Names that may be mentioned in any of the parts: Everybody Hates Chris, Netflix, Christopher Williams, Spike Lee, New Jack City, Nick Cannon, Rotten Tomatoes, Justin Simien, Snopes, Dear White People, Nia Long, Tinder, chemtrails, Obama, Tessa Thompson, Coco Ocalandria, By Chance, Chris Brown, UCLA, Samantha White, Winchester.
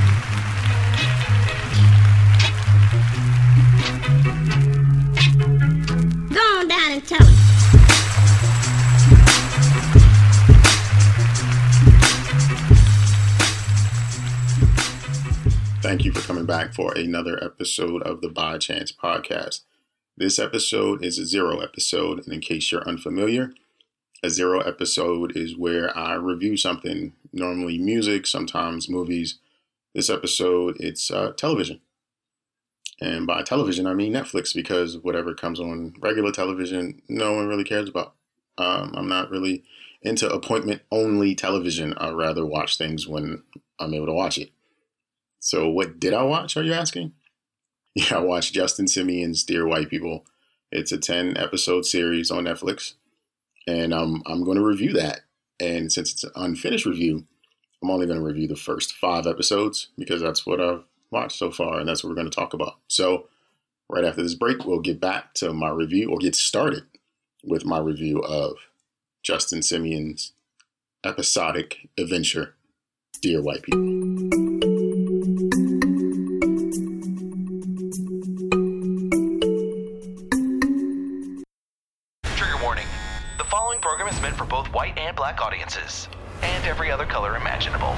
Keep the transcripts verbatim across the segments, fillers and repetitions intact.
Go on down and tell him. Thank you for coming back for another episode of the By Chance podcast. This episode is a zero episode, and in case you're unfamiliar, a zero episode is where I review something, normally music, sometimes movies. This episode, it's uh, television. And by television, I mean Netflix, because whatever comes on regular television, no one really cares about. Um, I'm not really into appointment-only television. I'd rather watch things when I'm able to watch it. So what did I watch, are you asking? Yeah, I watched Justin Simien's Dear White People. It's a ten-episode series on Netflix. And I'm I'm going to review that. And since it's an unfinished review, I'm only going to review the first five episodes because that's what I've watched so far. And that's what we're going to talk about. So right after this break, we'll get back to my review, or get started with my review of Justin Simien's episodic adventure, Dear White People. Audiences and every other color imaginable.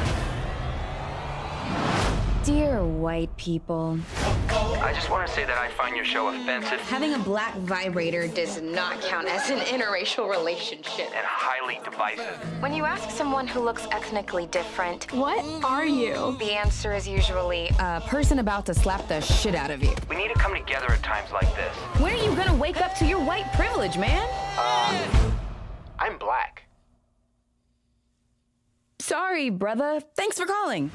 Dear white people, I just want to say that I find your show offensive. Having a black vibrator does not count as an interracial relationship. And highly divisive. When you ask someone who looks ethnically different, what are you? The answer is usually a person about to slap the shit out of you. We need to come together at times like this. When are you going to wake up to your white privilege, man? Um, I'm black. Sorry, brother. Thanks for calling.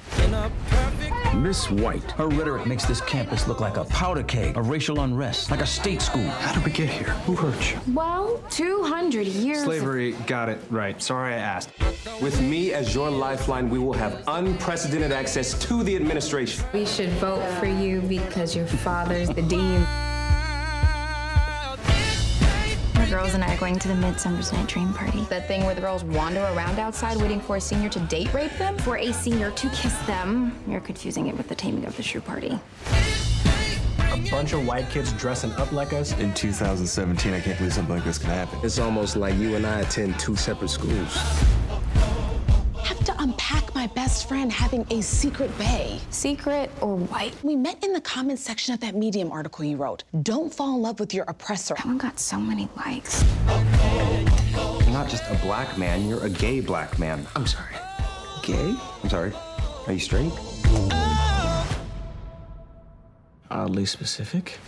Miss White. Her rhetoric makes this campus look like a powder keg, a racial unrest, like a state school. How did we get here? Who hurt you? Well, two hundred years... Slavery, of- got it right. Sorry I asked. With me as your lifeline, we will have unprecedented access to the administration. We should vote for you because your father's the dean. Girls and I are going to the Midsummer's Night Dream Party. That thing where the girls wander around outside waiting for a senior to date rape them? For a senior to kiss them. You're confusing it with the Taming of the Shrew Party. A bunch of white kids dressing up like us? In two thousand seventeen, I can't believe something like this could happen. It's almost like you and I attend two separate schools. Have to unpack my best friend having a secret bae. Secret or white? We met in the comments section of that Medium article you wrote. Don't fall in love with your oppressor. That one got so many likes. You're not just a black man, you're a gay black man. I'm sorry. Gay? I'm sorry. Are you straight? Oddly specific.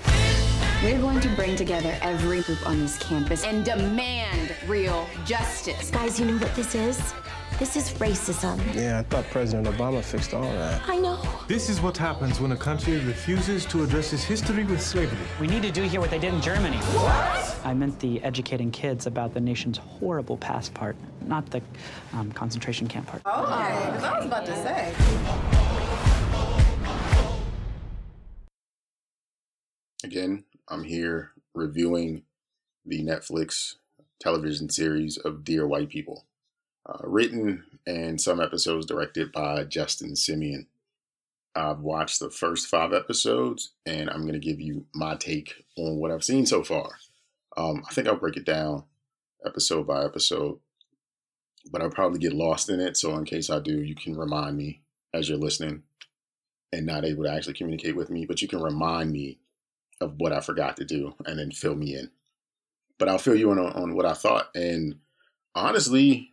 We're going to bring together every group on this campus and demand real justice. Guys, you know what this is? This is racism. Yeah, I thought President Obama fixed all that. I know. This is what happens when a country refuses to address its history with slavery. We need to do here what they did in Germany. What? I meant the educating kids about the nation's horrible past part, not the um, concentration camp part. Okay, because I was about to say. Again, I'm here reviewing the Netflix television series of Dear White People. Uh, written and some episodes directed by Justin Simien. I've watched the first five episodes, and I'm going to give you my take on what I've seen so far. Um, I think I'll break it down episode by episode, but I'll probably get lost in it. So in case I do, you can remind me as you're listening and not able to actually communicate with me, but you can remind me of what I forgot to do and then fill me in. But I'll fill you in on, on what I thought. And honestly,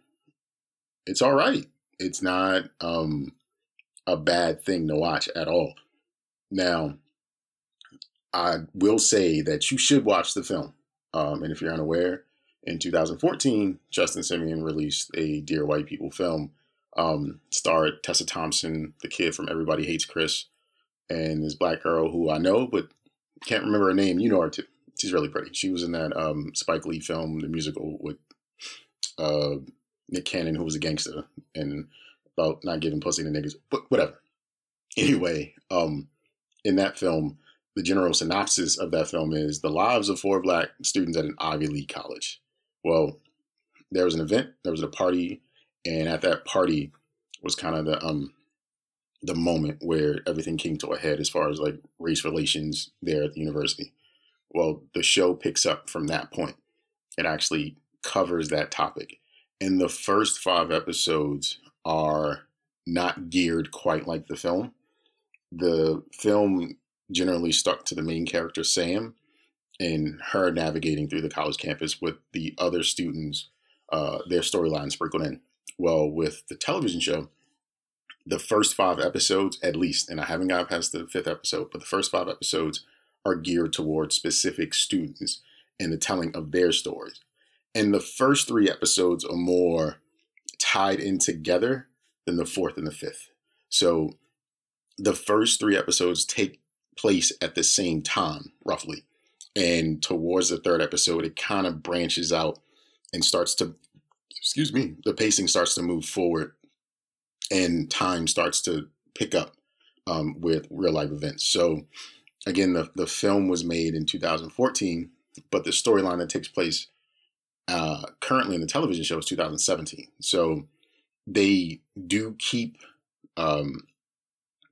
it's all right. It's not um, a bad thing to watch at all. Now, I will say that you should watch the film. Um, and if you're unaware, in two thousand fourteen, Justin Simien released a Dear White People film, um, starred Tessa Thompson, the kid from Everybody Hates Chris, and this black girl who I know, but can't remember her name. You know her too. She's really pretty. She was in that um, Spike Lee film, the musical with... Uh, Nick Cannon, who was a gangster and about not giving pussy to niggas, but whatever. Anyway, um, in that film, the general synopsis of that film is the lives of four black students at an Ivy League college. Well, there was an event, there was a party, and at that party was kind of the um, the moment where everything came to a head as far as like race relations there at the university. Well, the show picks up from that point. It actually covers that topic. And the first five episodes are not geared quite like the film. The film generally stuck to the main character, Sam, and her navigating through the college campus with the other students, uh, their storyline sprinkled in. Well, with the television show, the first five episodes, at least, and I haven't got past the fifth episode, but the first five episodes are geared towards specific students and the telling of their stories. And the first three episodes are more tied in together than the fourth and the fifth. So the first three episodes take place at the same time, roughly. And towards the third episode, it kind of branches out and starts to, excuse me, the pacing starts to move forward and time starts to pick up um, with real life events. So again, the, the film was made in two thousand fourteen, but the storyline that takes place uh, currently in the television show is two thousand seventeen. So they do keep um,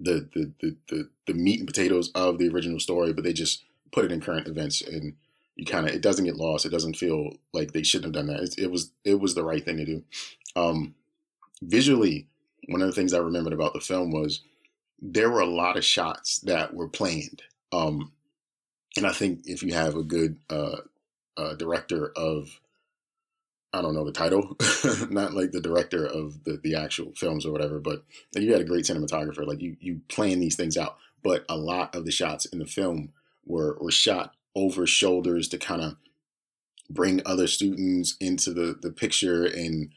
the, the, the, the, the meat and potatoes of the original story, but they just put it in current events, and you kind of, it doesn't get lost. It doesn't feel like they shouldn't have done that. It, it was, it was the right thing to do. Um, visually, one of the things I remembered about the film was there were a lot of shots that were planned. Um, and I think if you have a good uh, uh, director of, I don't know the title, not like the director of the, the actual films or whatever, but like you had a great cinematographer, like you, you plan these things out. But a lot of the shots in the film were, were shot over shoulders to kind of bring other students into the, the picture and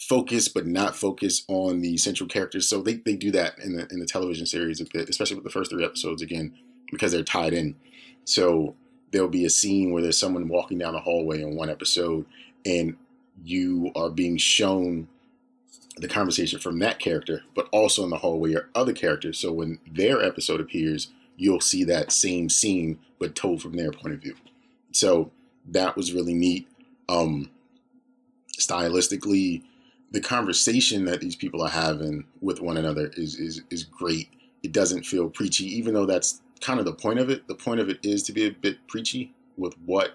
focus, but not focus on the central characters. So they, they do that in the in the television series a bit, especially with the first three episodes again, because they're tied in. So there'll be a scene where there's someone walking down the hallway in one episode and you are being shown the conversation from that character, but also in the hallway are other characters. So when their episode appears, you'll see that same scene, but told from their point of view. So that was really neat. Um, stylistically, the conversation that these people are having with one another is, is, is great. It doesn't feel preachy, even though that's kind of the point of it. The point of it is to be a bit preachy with what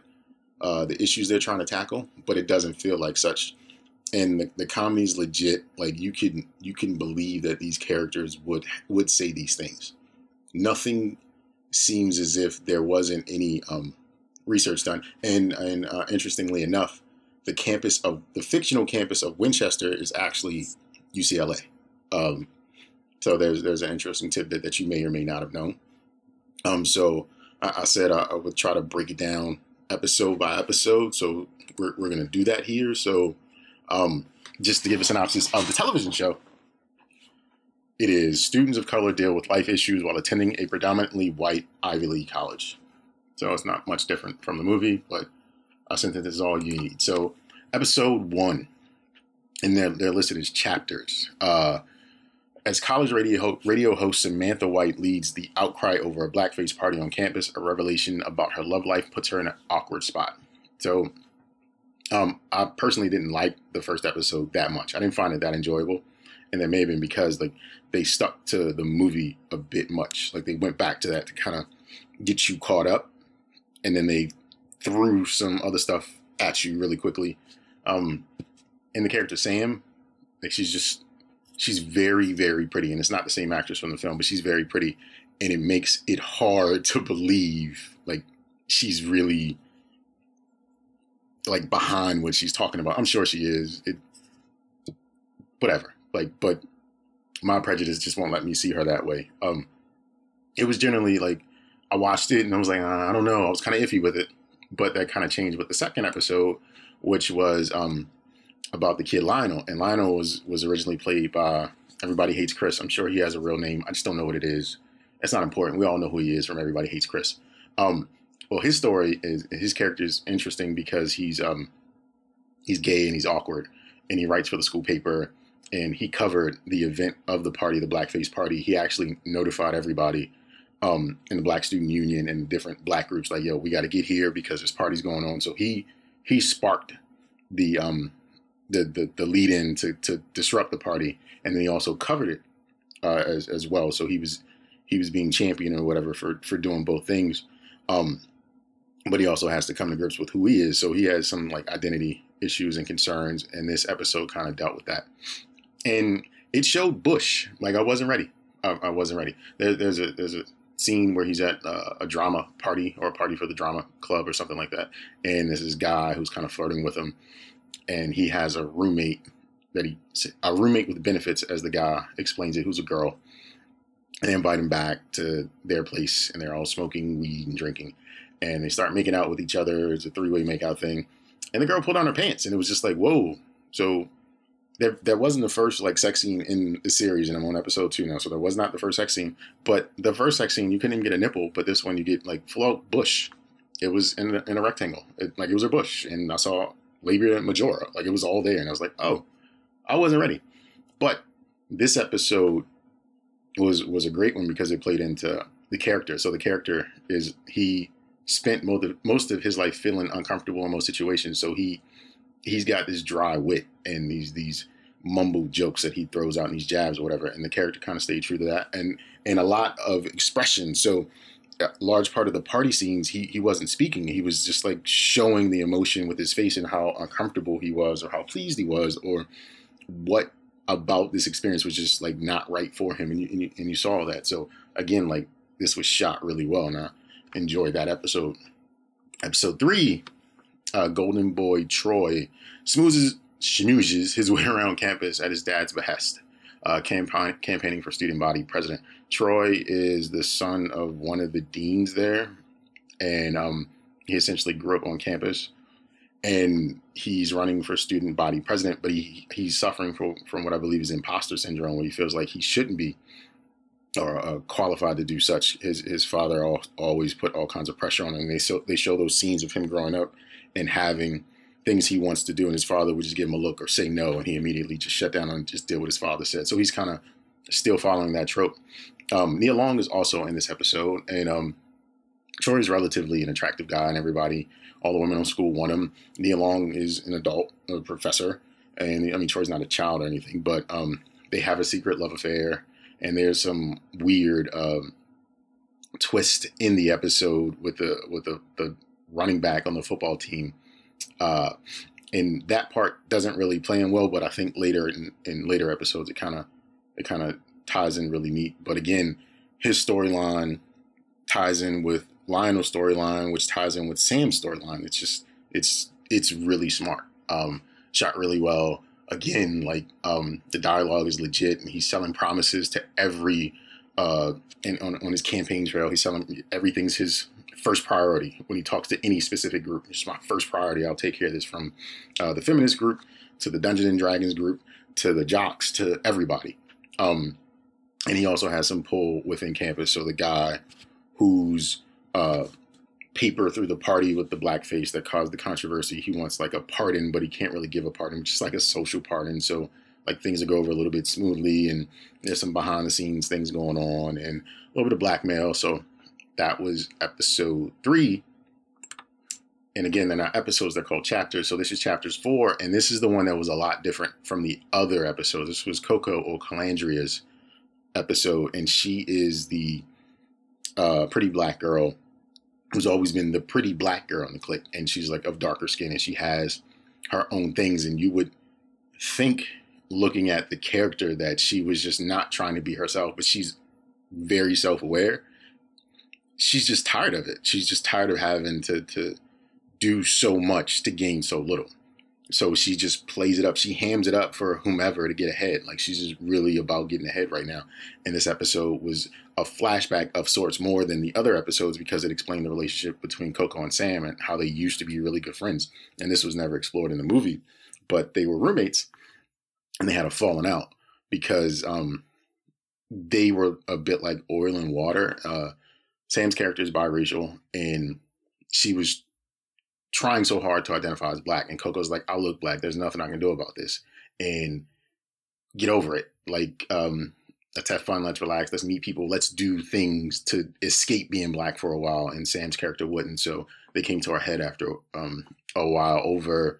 uh, the issues they're trying to tackle, but it doesn't feel like such. And the, the comedy is legit. Like you can, you can believe that these characters would, would say these things. Nothing seems as if there wasn't any um, research done. And, and uh, interestingly enough, the campus of the fictional campus of Winchester is actually U C L A. Um, so there's there's an interesting tidbit that you may or may not have known. Um, so I, I said I, I would try to break it down episode by episode. So we're we're gonna do that here. So um, just to give a synopsis of the television show, it is students of color deal with life issues while attending a predominantly white Ivy League college. So it's not much different from the movie, but I think that this is all you need. So episode one, and they're, they're listed as chapters. Uh, as college radio, radio host Samantha White leads the outcry over a blackface party on campus, a revelation about her love life puts her in an awkward spot. So um, I personally didn't like the first episode that much. I didn't find it that enjoyable. And that may have been because like they stuck to the movie a bit much. Like they went back to that to kind of get you caught up. And then they threw some other stuff at you really quickly. Um, and the character Sam, like she's just, she's very, very pretty. And it's not the same actress from the film, but she's very pretty. And it makes it hard to believe, like, she's really, like, behind what she's talking about. I'm sure she is. It, whatever. Like, but my prejudice just won't let me see her that way. Um, it was generally, like, I watched it and I was like, I don't know. I was kind of iffy with it. But that kind of changed with the second episode, which was um, about the kid Lionel. And Lionel was, was originally played by Everybody Hates Chris. I'm sure he has a real name. I just don't know what it is. That's not important. We all know who he is from Everybody Hates Chris. Um, well, his story is, his character is interesting because he's um, he's gay and he's awkward. And he writes for the school paper. And he covered the event of the party, the blackface party. He actually notified everybody Um, in the Black Student Union and different black groups, like, yo, we got to get here because this party's going on. So he he sparked the um, the, the the lead in to to disrupt the party, and then he also covered it uh, as as well. So he was he was being champion or whatever for for doing both things. Um, but he also has to come to grips with who he is. So he has some like identity issues and concerns, and this episode kind of dealt with that. And it showed Bush. Like I wasn't ready. I, I wasn't ready. There, there's a there's a scene where he's at uh, a drama party or a party for the drama club or something like that, and there's this guy who's kind of flirting with him, and he has a roommate that he a roommate with benefits, as the guy explains it, who's a girl. And they invite him back to their place, and they're all smoking weed and drinking, and they start making out with each other. It's a three-way makeout thing, and the girl pulled on her pants, and it was just like, whoa. So There, there wasn't the first like sex scene in the series, and I'm on episode two now, so there was not the first sex scene. But the first sex scene, you couldn't even get a nipple, but this one you get like full out bush. It was in a, in a rectangle, it, like it was a bush, and I saw labia majora, like it was all there, and I was like, oh, I wasn't ready. But this episode was was a great one because it played into the character. So the character is he spent most of, most of his life feeling uncomfortable in most situations, so he. He's got this dry wit and these these mumble jokes that he throws out and these jabs or whatever. And the character kind of stayed true to that. And and a lot of expression. So a large part of the party scenes, he he wasn't speaking. He was just like showing the emotion with his face and how uncomfortable he was or how pleased he was or what about this experience was just like not right for him. And you, and you, and you saw all that. So again, like this was shot really well. And I enjoyed that episode. Episode three. Uh, Golden Boy Troy smoozes, schnoozes his way around campus at his dad's behest, uh, campaign, campaigning for student body president. Troy is the son of one of the deans there, and um, he essentially grew up on campus, and he's running for student body president, but he he's suffering from, from what I believe is imposter syndrome, where he feels like he shouldn't be or uh, qualified to do such. His his father al- always put all kinds of pressure on him. They, so, they show those scenes of him growing up and having things he wants to do, and his father would just give him a look or say no, and he immediately just shut down and just did what his father said. So he's kind of still following that trope. Um, Nia Long is also in this episode, and um, Troy's relatively an attractive guy, and everybody, all the women in school want him. Nia Long is an adult, a professor, and I mean, Troy's not a child or anything, but um, they have a secret love affair, and there's some weird uh, twist in the episode with the with the, the running back on the football team. Uh, and that part doesn't really play in well, but I think later in, in later episodes, it kind of, it kind of ties in really neat. But again, his storyline ties in with Lionel's storyline, which ties in with Sam's storyline. It's just, it's, it's really smart. Um, shot really well. Again, like, um, the dialogue is legit, and he's selling promises to every, uh, and on, on his campaign trail, he's selling everything's his first priority when he talks to any specific group. It's my first priority. I'll take care of this, from uh, the feminist group to the Dungeons and Dragons group to the jocks to everybody. Um, and he also has some pull within campus. So the guy whose uh, paper through the party with the blackface that caused the controversy, he wants like a pardon, but he can't really give a pardon, just like a social pardon. So like things that go over a little bit smoothly, and there's some behind the scenes things going on and a little bit of blackmail. So that was episode three. And again, they're not episodes, they're called chapters. So this is chapters four. And this is the one that was a lot different from the other episodes. This was Coco Ocalandria's episode. And she is the uh, pretty black girl who's always been the pretty black girl in the clique. And she's like of darker skin, and she has her own things. And you would think, looking at the character, that she was just not trying to be herself, but she's very self-aware. She's just tired of it. She's just tired of having to, to do so much to gain so little. So she just plays it up. She hams it up for whomever to get ahead. Like, she's just really about getting ahead right now. And this episode was a flashback of sorts, more than the other episodes, because it explained the relationship between Coco and Sam and how they used to be really good friends. And this was never explored in the movie, but they were roommates and they had a falling out because um, they were a bit like oil and water. Uh, Sam's character is biracial, and she was trying so hard to identify as black. And Coco's like, I look black. There's nothing I can do about this. And get over it. Like, um, let's have fun. Let's relax. Let's meet people. Let's do things to escape being black for a while. And Sam's character wouldn't. So they came to a head after um, a while over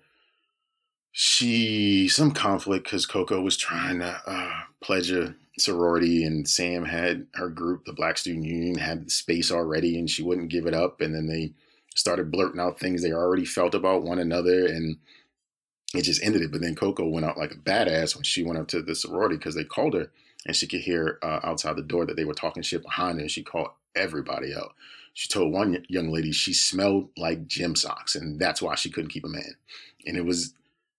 she some conflict because Coco was trying to uh, pledge a sorority, and Sam had her group, the Black Student Union, had space already, and she wouldn't give it up. And then they started blurting out things they already felt about one another, and it just ended it. But then Coco went out like a badass when she went up to the sorority, because they called her, and she could hear uh, outside the door that they were talking shit behind her. She called everybody out. She told one young lady she smelled like gym socks, and that's why she couldn't keep a man. And it was,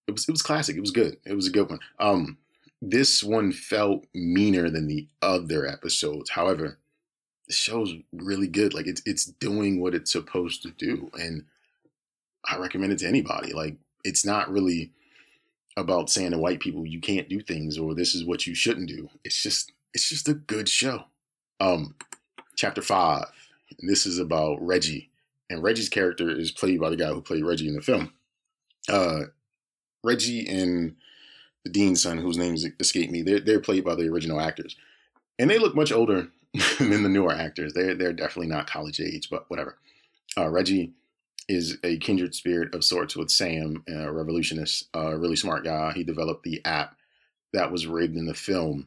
it was, it was classic. It was good. It was a good one. Um, this one felt meaner than the other episodes. However, the show's really good. Like, it's it's doing what it's supposed to do, and I recommend it to anybody. Like, it's not really about saying to white people you can't do things or this is what you shouldn't do. It's just it's just a good show. Um, chapter five. And this is about Reggie, and Reggie's character is played by the guy who played Reggie in the film. Uh, Reggie and the dean's son, whose names escape me, they're they're played by the original actors, and they look much older than the newer actors. They're they're definitely not college age, but whatever. Uh, Reggie is a kindred spirit of sorts with Sam, a revolutionist, a really smart guy. He developed the app that was rigged in the film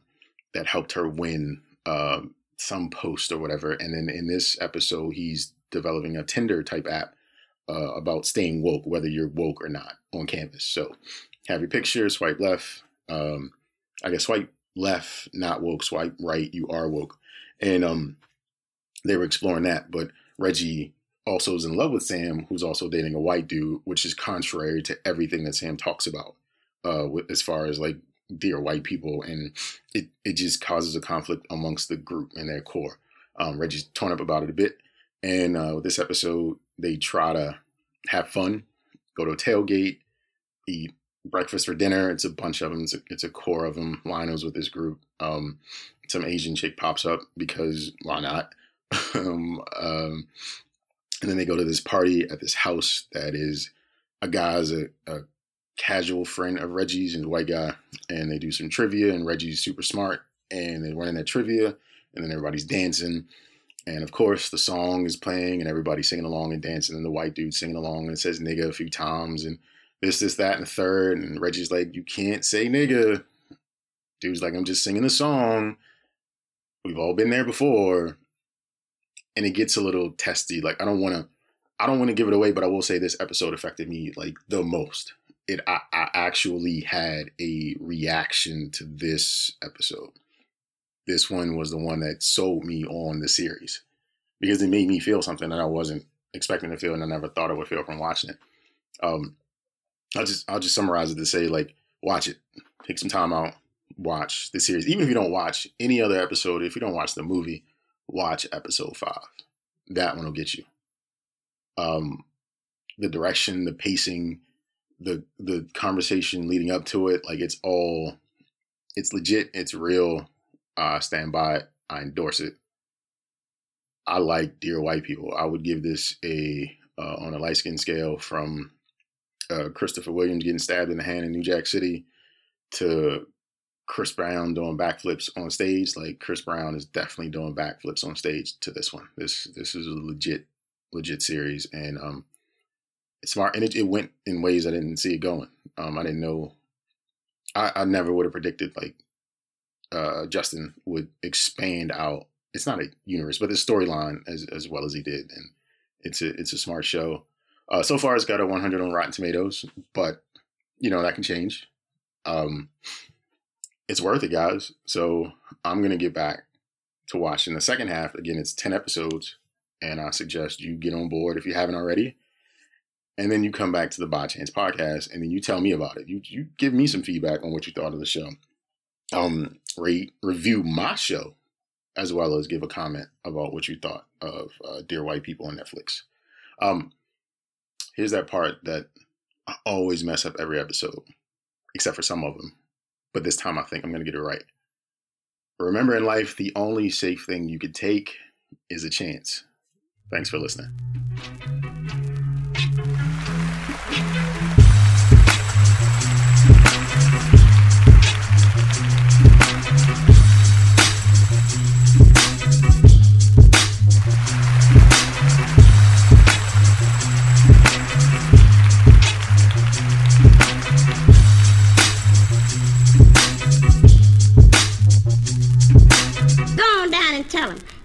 that helped her win uh, some post or whatever. And then in this episode, he's developing a Tinder type app uh, about staying woke, whether you're woke or not, on campus. So have your picture, swipe left. Um, I guess swipe left, not woke, swipe right, you are woke. And um, they were exploring that, but Reggie also is in love with Sam, who's also dating a white dude, which is contrary to everything that Sam talks about uh, with, as far as like Dear White People. And it, it just causes a conflict amongst the group and their core. Um, Reggie's torn up about it a bit. And uh, with this episode, they try to have fun, go to a tailgate, eat breakfast for dinner. It's a bunch of them. It's a, it's a core of them. Lionel's with this group. Um, some Asian chick pops up because why not? um, um, and then they go to this party at this house that is a guy's a, a casual friend of Reggie's, and a white guy, and they do some trivia, and Reggie's super smart, and they run in that trivia, and then everybody's dancing. And of course the song is playing and everybody's singing along and dancing, and the white dude singing along and says nigga a few times and this, this, that, and the third. And Reggie's like, you can't say nigga. Dude's like, I'm just singing the song. We've all been there before. And it gets a little testy. Like, I don't want to, I don't want to give it away, but I will say this episode affected me like the most. It, I, I actually had a reaction to this episode. This one was the one that sold me on the series, because it made me feel something that I wasn't expecting to feel, and I never thought I would feel from watching it. Um, I'll just, I'll just summarize it to say, like, watch it, take some time out, watch the series. Even if you don't watch any other episode, if you don't watch the movie, watch episode five. That one will get you. Um, the direction, the pacing, the, the conversation leading up to it. Like, it's all, it's legit. It's real. Uh, stand by it. I endorse it. I like Dear White People. I would give this a, uh, on a light skin scale from, Uh, Christopher Williams getting stabbed in the hand in New Jack City to Chris Brown doing backflips on stage. Like, Chris Brown is definitely doing backflips on stage to this one. This this is a legit, legit series. And um, it's smart. And it, it went in ways I didn't see it going. Um, I didn't know. I, I never would have predicted, like, uh, Justin would expand out. It's not a universe, but the storyline as as well as he did. And it's a it's a smart show. Uh, so far, it's got a one hundred on Rotten Tomatoes, but, you know, that can change. Um, it's worth it, guys. So I'm going to get back to watching the second half. Again, it's ten episodes, and I suggest you get on board if you haven't already. And then you come back to the By Chance podcast, and then you tell me about it. You you give me some feedback on what you thought of the show. Um, rate, review my show, as well as give a comment about what you thought of uh, Dear White People on Netflix. Um. Here's that part that I always mess up every episode, except for some of them. But this time I think I'm going to get it right. Remember, in life, the only safe thing you could take is a chance. Thanks for listening. tell him.